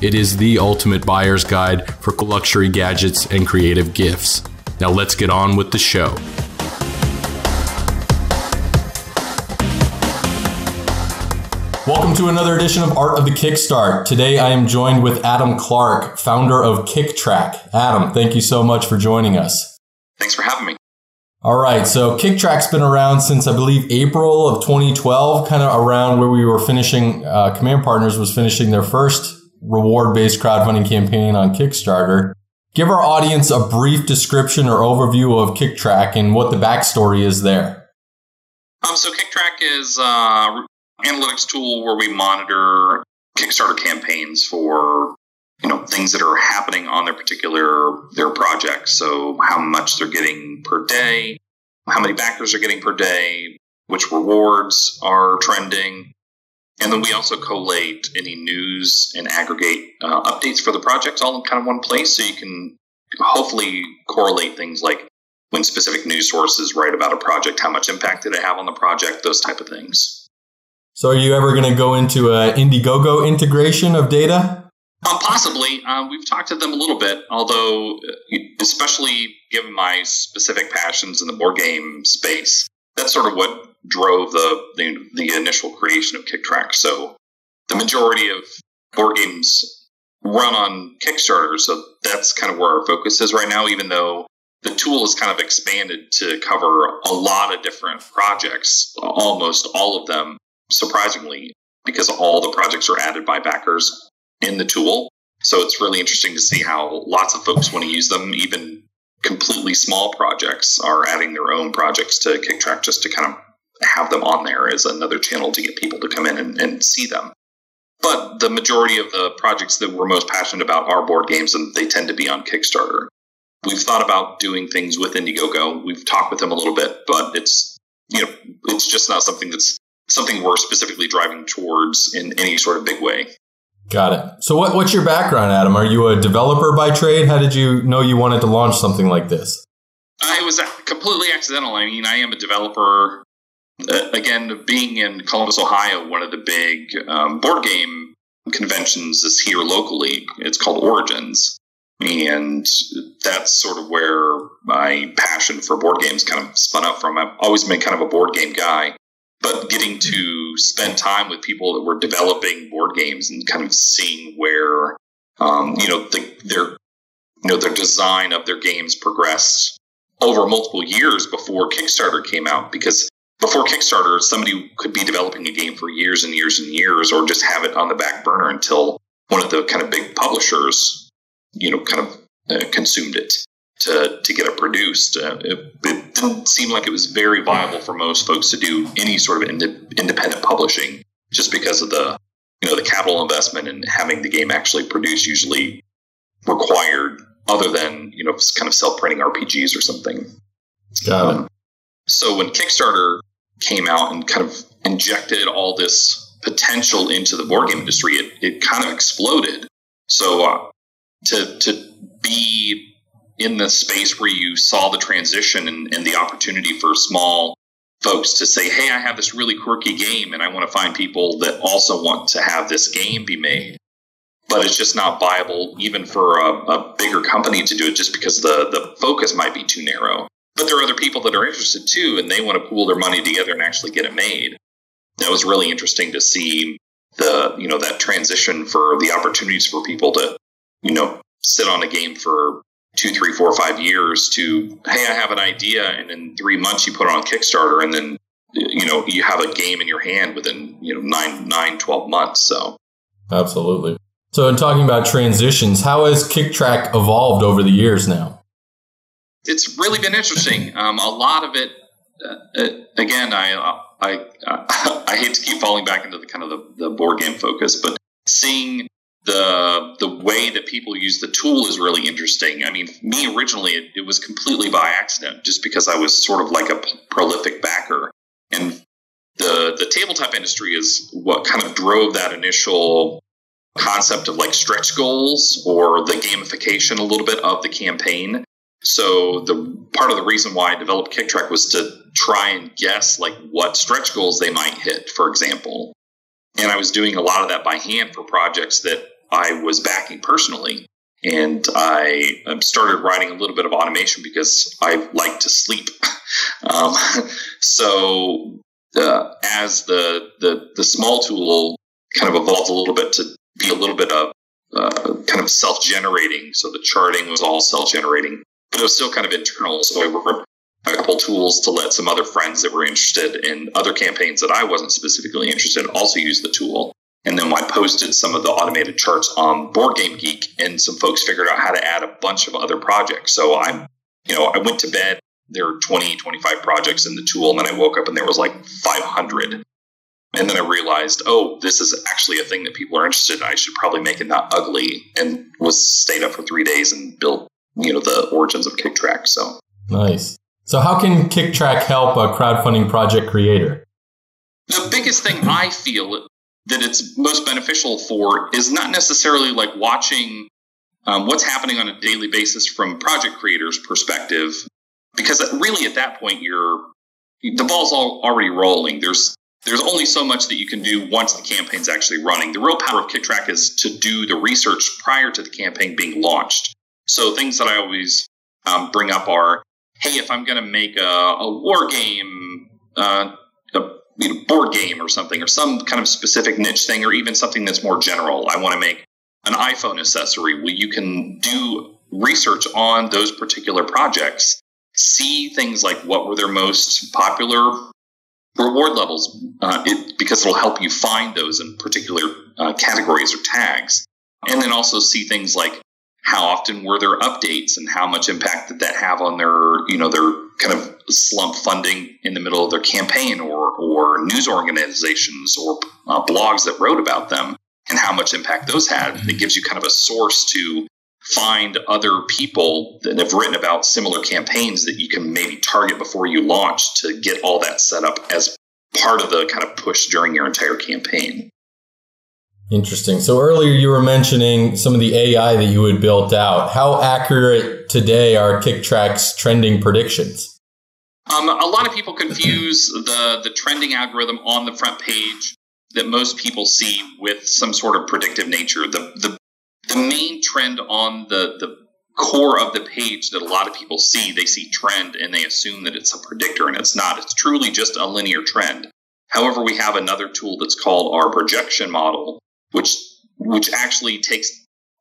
It is the ultimate buyer's guide for luxury gadgets and creative gifts. Now let's get on with the show. Welcome to another edition of Art of the Kickstart. Today I am joined with Adam Clark, founder of Kicktraq. Adam, thank you so much for joining us. Thanks for having me. All right, so Kicktraq's been around since, I believe, April of 2012, kind of around where we were finishing, Command Partners was finishing their first reward-based crowdfunding campaign on Kickstarter. Give our audience a brief description or overview of Kicktraq and what the backstory is there. So Kicktraq is analytics tool where we monitor Kickstarter campaigns for, things that are happening on their project. So how much they're getting per day, how many backers are getting per day, which rewards are trending. And then we also collate any news and aggregate updates for the projects all in kind of one place. So you can hopefully correlate things like when specific news sources write about a project, how much impact did it have on the project, those type of things. So are you ever going to go into an Indiegogo integration of data? Possibly. We've talked to them a little bit, although especially given my specific passions in the board game space, that's sort of what drove the initial creation of Kicktraq. So the majority of board games run on Kickstarter, so that's kind of where our focus is right now, even though the tool has kind of expanded to cover a lot of different projects, almost all of them. Surprisingly, because all the projects are added by backers in the tool. So it's really interesting to see how lots of folks want to use them. Even completely small projects are adding their own projects to Kicktraq just to kind of have them on there as another channel to get people to come in and see them. But the majority of the projects that we're most passionate about are board games, and they tend to be on Kickstarter. We've thought about doing things with Indiegogo. We've talked with them a little bit, but it's just not something we're specifically driving towards in any sort of big way. Got it. So what's your background, Adam? Are you a developer by trade? How did you know you wanted to launch something like this? It was completely accidental. I mean, I am a developer. Again, being in Columbus, Ohio, one of the big board game conventions is here locally. It's called Origins. And that's sort of where my passion for board games kind of spun up from. I've always been kind of a board game guy. But getting to spend time with people that were developing board games and kind of seeing where, their design of their games progressed over multiple years before Kickstarter came out. Because before Kickstarter, somebody could be developing a game for years and years and years, or just have it on the back burner until one of the kind of big publishers, consumed it to get it produced. It didn't seem like it was very viable for most folks to do any sort of independent publishing, just because of the capital investment and having the game actually produced usually required, other than kind of self-printing RPGs or something. Got it. So when Kickstarter came out and kind of injected all this potential into the board game industry, it kind of exploded. So to be in the space where you saw the transition and the opportunity for small folks to say, hey, I have this really quirky game and I want to find people that also want to have this game be made, but it's just not viable even for a bigger company to do it, just because the focus might be too narrow. But there are other people that are interested too, and they want to pool their money together and actually get it made. That was really interesting to see that transition for the opportunities for people to sit on a game for two, three, 4, 5 years to, hey, I have an idea. And in 3 months you put it on Kickstarter, and then, you know, you have a game in your hand within, you know, 9, 12 months. So absolutely. So in talking about transitions, how has Kicktraq evolved over the years now? It's really been interesting. A lot of it, again, I hate to keep falling back into the kind of the board game focus, but seeing the way that people use the tool is really interesting. I mean, for me originally, it was completely by accident, just because I was sort of like a prolific backer. And the tabletop industry is what kind of drove that initial concept of like stretch goals or the gamification a little bit of the campaign. So the part of the reason why I developed Kicktraq was to try and guess like what stretch goals they might hit, for example. And I was doing a lot of that by hand for projects that I was backing personally. And I started writing a little bit of automation because I like to sleep. As the small tool kind of evolved a little bit to be a little bit of kind of self-generating. So the charting was all self-generating, but it was still kind of internal. So I ripped a couple tools to let some other friends that were interested in other campaigns that I wasn't specifically interested in also use the tool. And then I posted some of the automated charts on BoardGameGeek, and some folks figured out how to add a bunch of other projects. So I went to bed, there were 20, 25 projects in the tool, and then I woke up and there was like 500. And then I realized, oh, this is actually a thing that people are interested in. I should probably make it not ugly, and stayed up for 3 days and built, you know, the origins of Kicktraq. So nice. So how can Kicktraq help a crowdfunding project creator? The biggest thing I feel that it's most beneficial for is not necessarily like watching what's happening on a daily basis from project creators' perspective, because really at that point the ball's already rolling. There's only so much that you can do once the campaign's actually running. The real power of Kicktraq is to do the research prior to the campaign being launched. So things that I always bring up are, hey, if I'm going to make a war game, a board game or something, or some kind of specific niche thing, or even something that's more general, I want to make an iPhone accessory. Well, you can do research on those particular projects, see things like what were their most popular reward levels, because it'll help you find those in particular categories or tags. And then also see things like how often were there updates and how much impact did that have on their, you know, their kind of slump funding in the middle of their campaign, or news organizations or blogs that wrote about them, and how much impact those had. It gives you kind of a source to find other people that have written about similar campaigns that you can maybe target before you launch to get all that set up as part of the kind of push during your entire campaign. Interesting. So earlier you were mentioning some of the AI that you had built out. How accurate today are Kicktraq's trending predictions? A lot of people confuse the trending algorithm on the front page that most people see with some sort of predictive nature. The main trend on the core of the page that a lot of people see, they see trend and they assume that it's a predictor, and it's not. It's truly just a linear trend. However, we have another tool that's called our projection model, which actually takes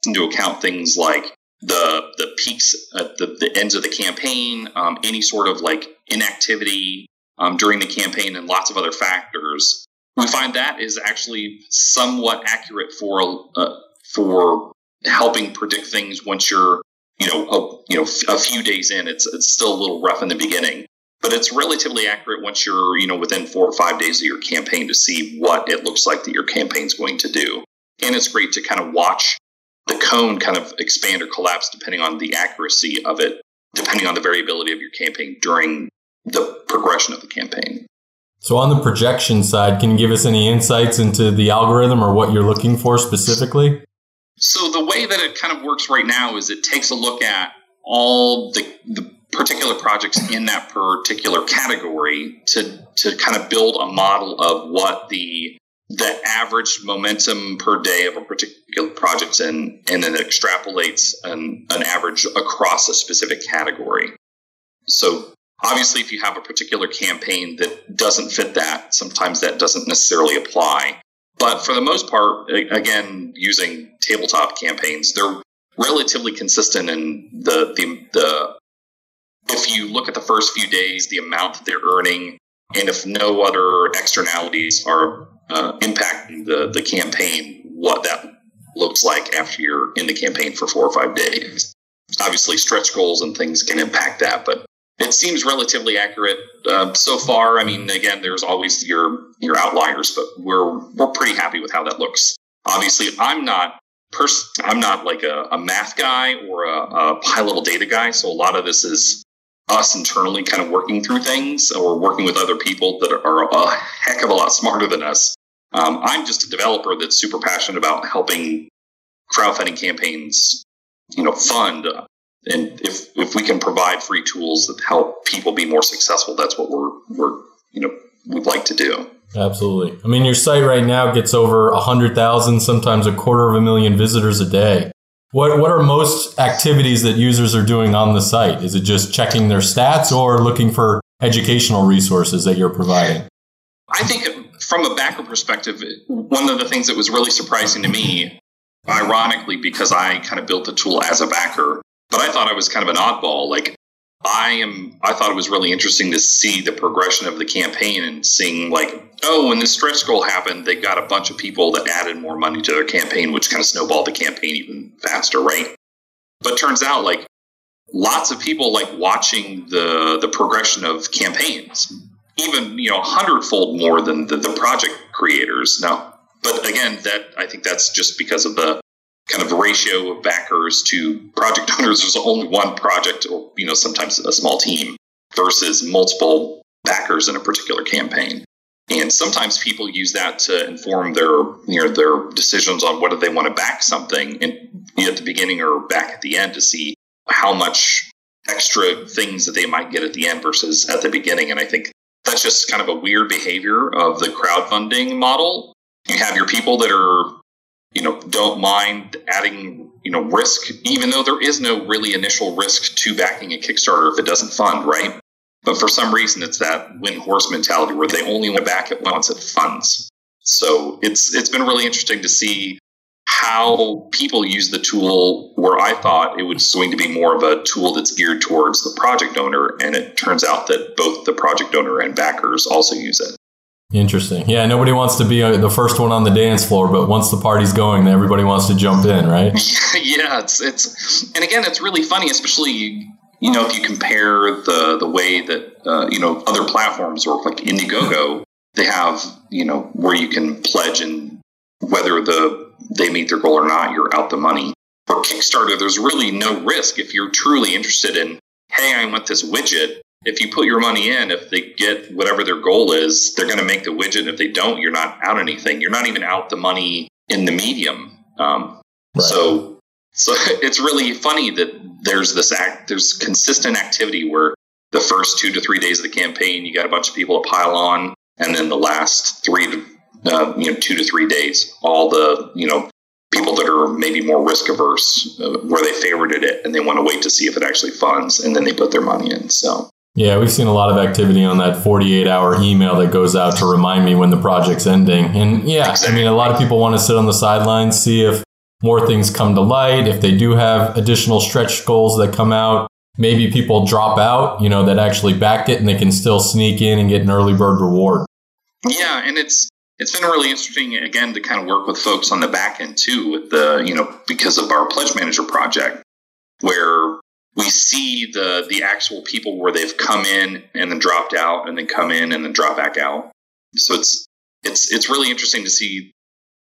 into account things like the peaks at the ends of the campaign, any sort of like inactivity during the campaign, and lots of other factors. We find that is actually somewhat accurate for helping predict things once you're, a few days in. It's still a little rough in the beginning, but it's relatively accurate once you're, within 4 or 5 days of your campaign to see what it looks like that your campaign's going to do. And it's great to kind of watch the cone kind of expand or collapse depending on the accuracy of it, depending on the variability of your campaign during the progression of the campaign. So on the projection side, can you give us any insights into the algorithm or what you're looking for specifically? So the way that it kind of works right now is it takes a look at all the particular projects in that particular category to kind of build a model of what the average momentum per day of a particular project, and then it extrapolates an average across a specific category. So obviously, if you have a particular campaign that doesn't fit that, sometimes that doesn't necessarily apply. But for the most part, again, using tabletop campaigns, they're relatively consistent in the if you look at the first few days, the amount that they're earning, and if no other externalities are impacting the campaign, what that looks like after you're in the campaign for 4 or 5 days. Obviously, stretch goals and things can impact that, but it seems relatively accurate so far. I mean, again, there's always your outliers, but we're pretty happy with how that looks. Obviously, I'm not like a math guy or a high-level data guy, so a lot of this is us internally kind of working through things or working with other people that are a heck of a lot smarter than us. I'm just a developer that's super passionate about helping crowdfunding campaigns, fund. And if we can provide free tools that help people be more successful, that's what we'd like to do. Absolutely. I mean, your site right now gets over 100,000, sometimes 250,000 visitors a day. What are most activities that users are doing on the site? Is it just checking their stats or looking for educational resources that you're providing? I think from a backer perspective, one of the things that was really surprising to me, ironically, because I kind of built the tool as a backer, but I thought I was kind of an oddball. Like, I thought it was really interesting to see the progression of the campaign and seeing when this stretch goal happened, they got a bunch of people that added more money to their campaign, which kind of snowballed the campaign even faster, right? But turns out lots of people watching the progression of campaigns, even 100-fold more than the project creators. Now, but again, I think that's just because of the kind of the ratio of backers to project owners. There's only one project or, sometimes a small team versus multiple backers in a particular campaign. And sometimes people use that to inform their decisions on whether they want to back something and at the beginning or back at the end to see how much extra things that they might get at the end versus at the beginning. And I think that's just kind of a weird behavior of the crowdfunding model. You have your people that are don't mind adding, risk, even though there is no really initial risk to backing a Kickstarter if it doesn't fund, right? But for some reason, it's that wind horse mentality where they only want to back it once it funds. So it's been really interesting to see how people use the tool where I thought it was going to be more of a tool that's geared towards the project owner. And it turns out that both the project owner and backers also use it. Interesting. Yeah, nobody wants to be the first one on the dance floor, but once the party's going, everybody wants to jump in, right? Yeah, it's and again, it's really funny, especially if you compare the way that other platforms work, like Indiegogo, they have where you can pledge and whether they meet their goal or not, you're out the money. For Kickstarter, there's really no risk if you're truly interested in, hey, I want this widget. If you put your money in, if they get whatever their goal is, they're going to make the widget. If they don't, you're not out anything. You're not even out the money in the medium. Right. So it's really funny that there's consistent activity where the first 2 to 3 days of the campaign, you got a bunch of people to pile on, and then the last 2 to 3 days, all the people that are maybe more risk averse, where they favorited it and they want to wait to see if it actually funds, and then they put their money in. So. Yeah, we've seen a lot of activity on that 48-hour email that goes out to remind me when the project's ending. And yeah, I mean, a lot of people want to sit on the sidelines, see if more things come to light. If they do have additional stretch goals that come out, maybe people drop out, that actually backed it and they can still sneak in and get an early bird reward. Yeah, and it's been really interesting, again, to kind of work with folks on the back end, too, with because of our Pledge Manager project, where we see the actual people where they've come in and then dropped out and then come in and then drop back out. So it's really interesting to see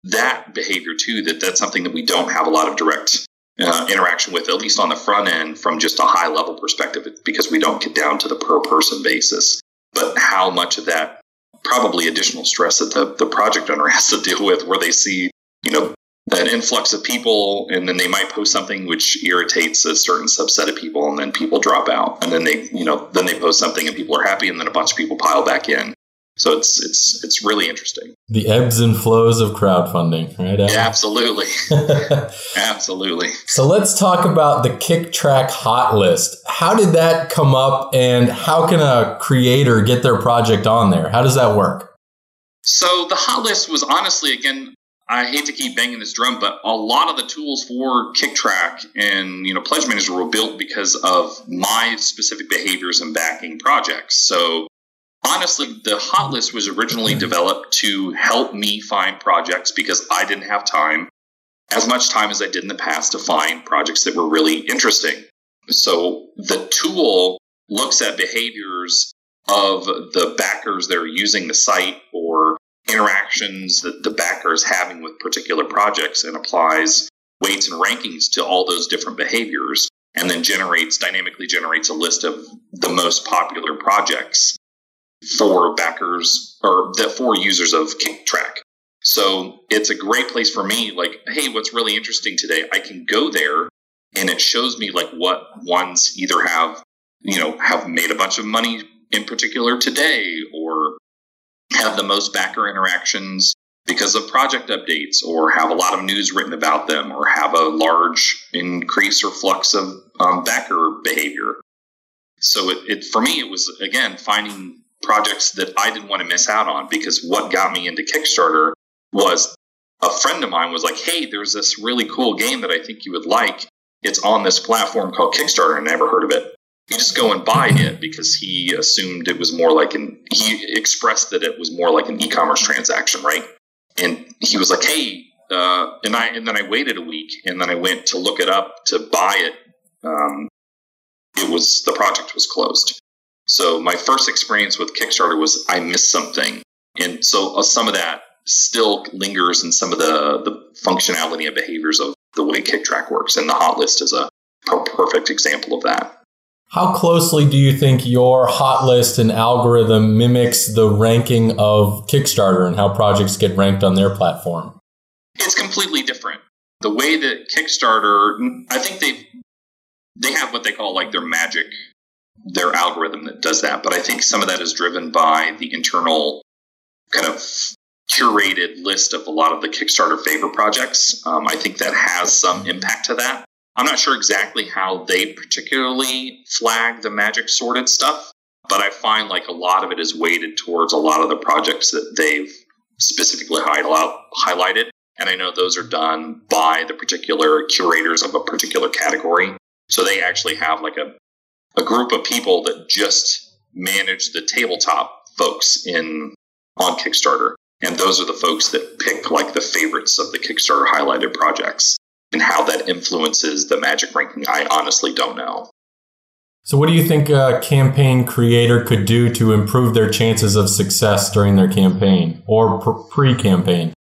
that behavior too, that's something that we don't have a lot of direct interaction with, at least on the front end from just a high level perspective, because we don't get down to the per person basis, but how much of that probably additional stress that the project owner has to deal with where they see, that influx of people, and then they might post something which irritates a certain subset of people, and then people drop out, and then they post something and people are happy, and then a bunch of people pile back in. So it's really interesting. The ebbs and flows of crowdfunding, right? Yeah, absolutely. Absolutely. So let's talk about the Kicktraq hot list. How did that come up, and how can a creator get their project on there? How does that work? So the hot list was honestly, again, I hate to keep banging this drum, but a lot of the tools for Kicktraq and, you know, Pledge Manager were built because of my specific behaviors in backing projects. So honestly, the hot list was originally developed to help me find projects because I didn't have time, as much time as I did in the past, to find projects that were really interesting. So the tool looks at behaviors of the backers that are using the site or interactions that the backer is having with particular projects and applies weights and rankings to all those different behaviors, and then dynamically generates a list of the most popular projects for backers or for users of Kicktraq. So it's a great place for me, like, hey, what's really interesting today? I can go there and it shows me like what ones either have made a bunch of money in particular today, or have the most backer interactions because of project updates, or have a lot of news written about them, or have a large increase or flux of backer behavior. So it for me, it was, again, finding projects that I didn't want to miss out on, because what got me into Kickstarter was a friend of mine was like, hey, there's this really cool game that I think you would like. It's on this platform called Kickstarter, and I never heard of it. You just go and buy it, because he assumed it was more like he expressed that it was more like an e-commerce transaction, right? And he was like, hey, and then I waited a week, and then I went to look it up to buy it. The project was closed. So my first experience with Kickstarter was I missed something. And so some of that still lingers in some of the functionality and behaviors of the way Kicktraq works. And the hot list is a perfect example of that. How closely do you think your hot list and algorithm mimics the ranking of Kickstarter and how projects get ranked on their platform? It's completely different. The way that Kickstarter, I think they have what they call like their magic, their algorithm that does that. But I think some of that is driven by the internal kind of curated list of a lot of the Kickstarter favorite projects. I think that has some impact to that. I'm not sure exactly how they particularly flag the magic sorted stuff, but I find like a lot of it is weighted towards a lot of the projects that they've specifically highlighted. And I know those are done by the particular curators of a particular category. So they actually have like a group of people that just manage the tabletop folks on Kickstarter. And those are the folks that pick like the favorites of the Kickstarter highlighted projects. And how that influences the magic ranking, I honestly don't know. So what do you think a campaign creator could do to improve their chances of success during their campaign or pre-campaign?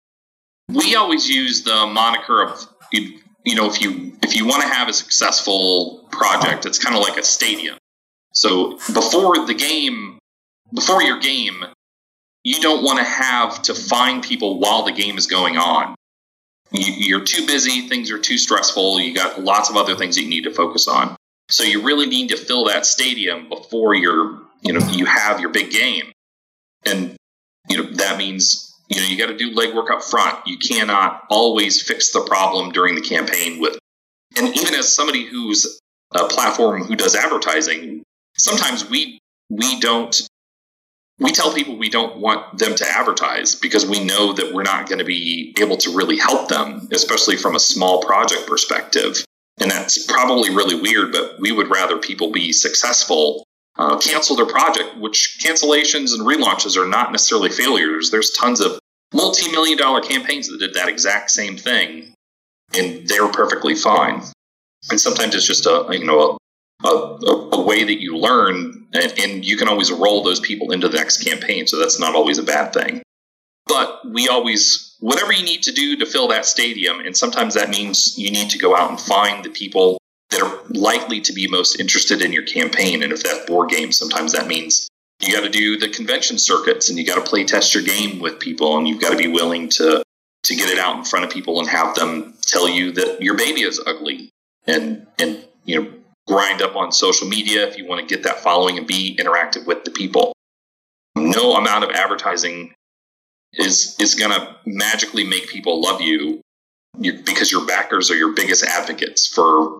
We always use the moniker of, if you want to have a successful project, it's kind of like a stadium. So before your game, you don't want to have to find people while the game is going on. You're too busy, things are too stressful, you got lots of other things that you need to focus on. So you really need to fill that stadium before you have your big game. And that means you got to do legwork up front. You cannot always fix the problem during the campaign and even as somebody who's a platform who does advertising, sometimes we tell people we don't want them to advertise because we know that we're not going to be able to really help them, especially from a small project perspective. And that's probably really weird, but we would rather people be successful, cancel their project, which cancellations and relaunches are not necessarily failures. There's tons of multi-million-dollar campaigns that did that exact same thing, and they're perfectly fine. And sometimes it's just a way that you learn, and you can always roll those people into the next campaign, so that's not always a bad thing. But whatever you need to do to fill that stadium, and sometimes that means you need to go out and find the people that are likely to be most interested in your campaign. And if that's board games, sometimes that means you got to do the convention circuits, and you got to play test your game with people, and you've got to be willing to get it out in front of people and have them tell you that your baby is ugly, and grind up on social media if you want to get that following and be interactive with the people. No amount of advertising is going to magically make people love you because your backers are your biggest advocates. For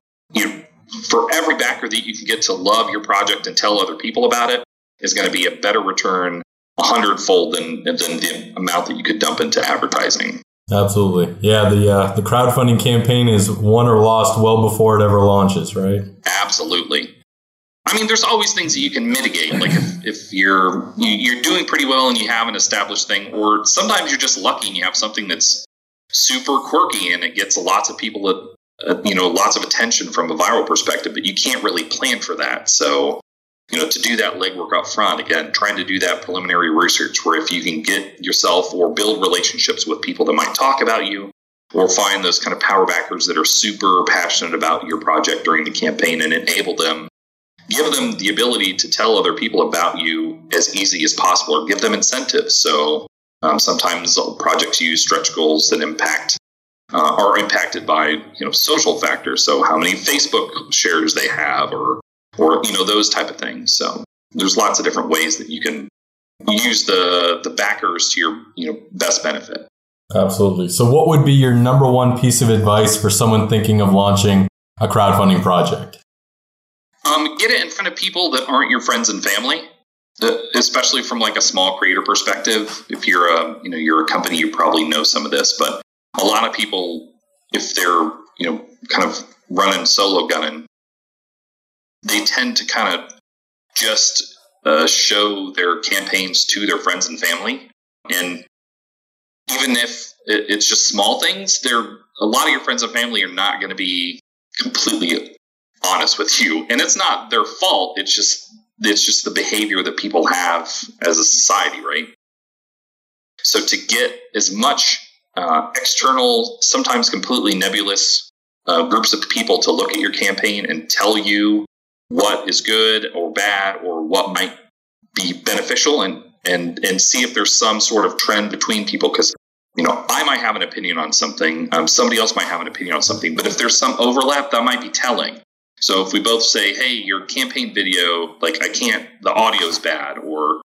every backer that you can get to love your project and tell other people about it is going to be a better return 100-fold than the amount that you could dump into advertising. Absolutely. Yeah, the crowdfunding campaign is won or lost well before it ever launches, right? Absolutely. I mean, there's always things that you can mitigate. Like if you're doing pretty well and you have an established thing, or sometimes you're just lucky and you have something that's super quirky and it gets lots of people lots of attention from a viral perspective, but you can't really plan for that. So, to do that legwork up front, again, trying to do that preliminary research where if you can get yourself or build relationships with people that might talk about you or find those kind of power backers that are super passionate about your project during the campaign and enable them, give them the ability to tell other people about you as easy as possible or give them incentives. So sometimes projects use stretch goals that are impacted by, social factors. So how many Facebook shares they have or those type of things. So there's lots of different ways that you can use the backers to your, best benefit. Absolutely. So what would be your number one piece of advice for someone thinking of launching a crowdfunding project? Get it in front of people that aren't your friends and family, especially from like a small creator perspective. If you're you're a company, you probably know some of this, but a lot of people, if they're, kind of running solo gunning, they tend to kind of just show their campaigns to their friends and family. And even if it's just small things, a lot of your friends and family are not going to be completely honest with you. And it's not their fault. It's just the behavior that people have as a society, right? So to get as much external, sometimes completely nebulous groups of people to look at your campaign and tell you what is good or bad or what might be beneficial and see if there's some sort of trend between people. Because, I might have an opinion on something. Somebody else might have an opinion on something. But if there's some overlap, that might be telling. So if we both say, hey, your campaign video, like the audio is bad or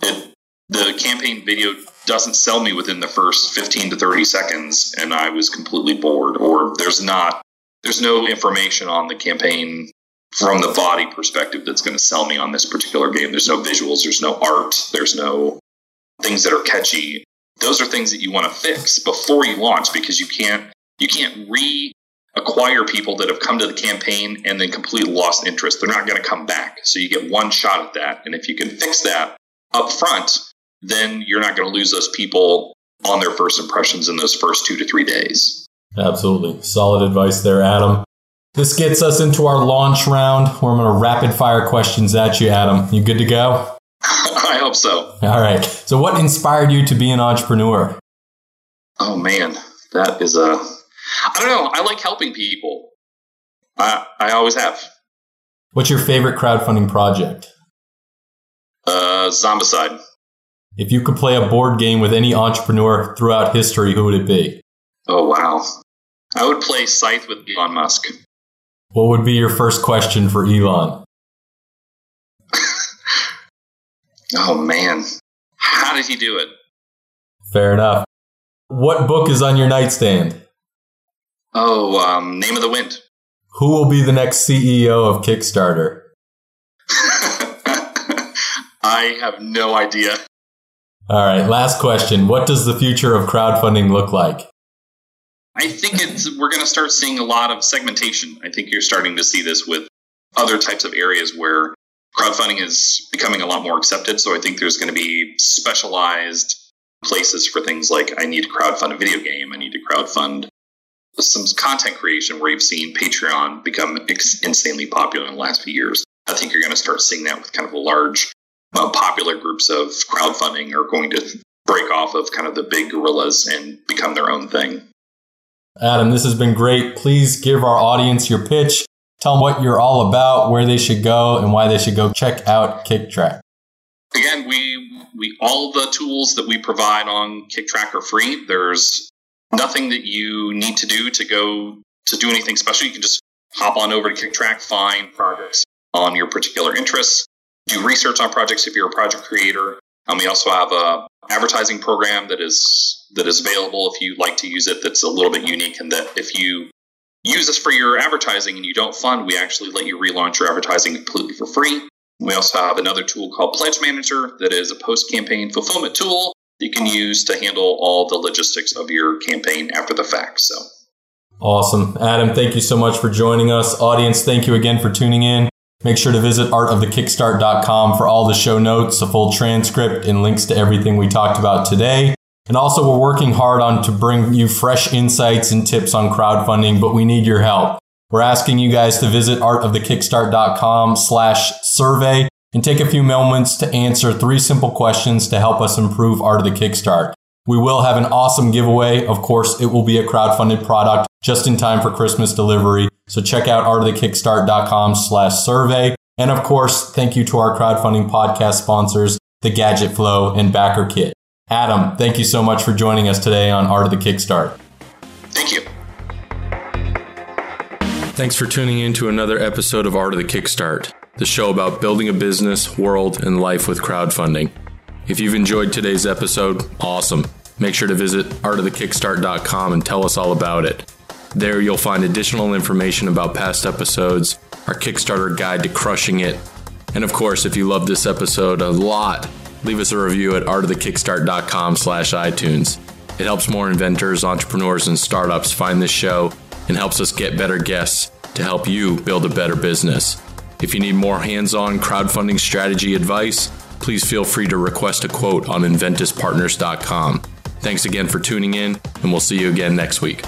the campaign video doesn't sell me within the first 15 to 30 seconds and I was completely bored, or there's no information on the campaign from the body perspective that's going to sell me on this particular game. There's no visuals, there's no art, there's no things that are catchy. Those are things that you want to fix before you launch, because you can't reacquire people that have come to the campaign and then completely lost interest. They're not going to come back. So you get one shot at that, and if you can fix that up front, then you're not going to lose those people on their first impressions in those first 2 to 3 days. Absolutely. Solid advice there, Adam. This gets us into our launch round, where I'm going to rapid fire questions at you, Adam. You good to go? I hope so. All right. So what inspired you to be an entrepreneur? Oh, man, that is I don't know. I like helping people. I always have. What's your favorite crowdfunding project? Zombicide. If you could play a board game with any entrepreneur throughout history, who would it be? Oh, wow. I would play Scythe with Elon Musk. What would be your first question for Elon? Oh, man. How did he do it? Fair enough. What book is on your nightstand? Oh, Name of the Wind. Who will be the next CEO of Kickstarter? I have no idea. All right, last question. What does the future of crowdfunding look like? I think we're going to start seeing a lot of segmentation. I think you're starting to see this with other types of areas where crowdfunding is becoming a lot more accepted. So I think there's going to be specialized places for things like, I need to crowdfund a video game, I need to crowdfund some content creation, where you've seen Patreon become insanely popular in the last few years. I think you're going to start seeing that with kind of a large popular groups of crowdfunding are going to break off of kind of the big gorillas and become their own thing. Adam, this has been great. Please give our audience your pitch. Tell them what you're all about, where they should go, and why they should go check out Kicktraq. Again, we all the tools that we provide on Kicktraq are free. There's nothing that you need to do to do anything special. You can just hop on over to Kicktraq, find projects on your particular interests, do research on projects if you're a project creator. We also have an advertising program that is available if you like to use it, that's a little bit unique, and that if you use us for your advertising and you don't fund, we actually let you relaunch your advertising completely for free. We also have another tool called Pledge Manager that is a post-campaign fulfillment tool you can use to handle all the logistics of your campaign after the fact. So awesome. Adam, thank you so much for joining us. Audience, thank you again for tuning in. Make sure to visit artofthekickstart.com for all the show notes, a full transcript, and links to everything we talked about today. And also, we're working hard on to bring you fresh insights and tips on crowdfunding, but we need your help. We're asking you guys to visit artofthekickstart.com/survey and take a few moments to answer 3 simple questions to help us improve Art of the Kickstart. We will have an awesome giveaway. Of course, it will be a crowdfunded product just in time for Christmas delivery. So check out artofthekickstart.com/survey. And of course, thank you to our crowdfunding podcast sponsors, The Gadget Flow and BackerKit. Adam, thank you so much for joining us today on Art of the Kickstart. Thank you. Thanks for tuning in to another episode of Art of the Kickstart, the show about building a business, world, and life with crowdfunding. If you've enjoyed today's episode, awesome. Make sure to visit artofthekickstart.com and tell us all about it. There you'll find additional information about past episodes, our Kickstarter guide to crushing it. And of course, if you love this episode a lot, leave us a review at artofthekickstart.com/iTunes. It helps more inventors, entrepreneurs, and startups find this show and helps us get better guests to help you build a better business. If you need more hands-on crowdfunding strategy advice, please feel free to request a quote on EnventysPartners.com. Thanks again for tuning in, and we'll see you again next week.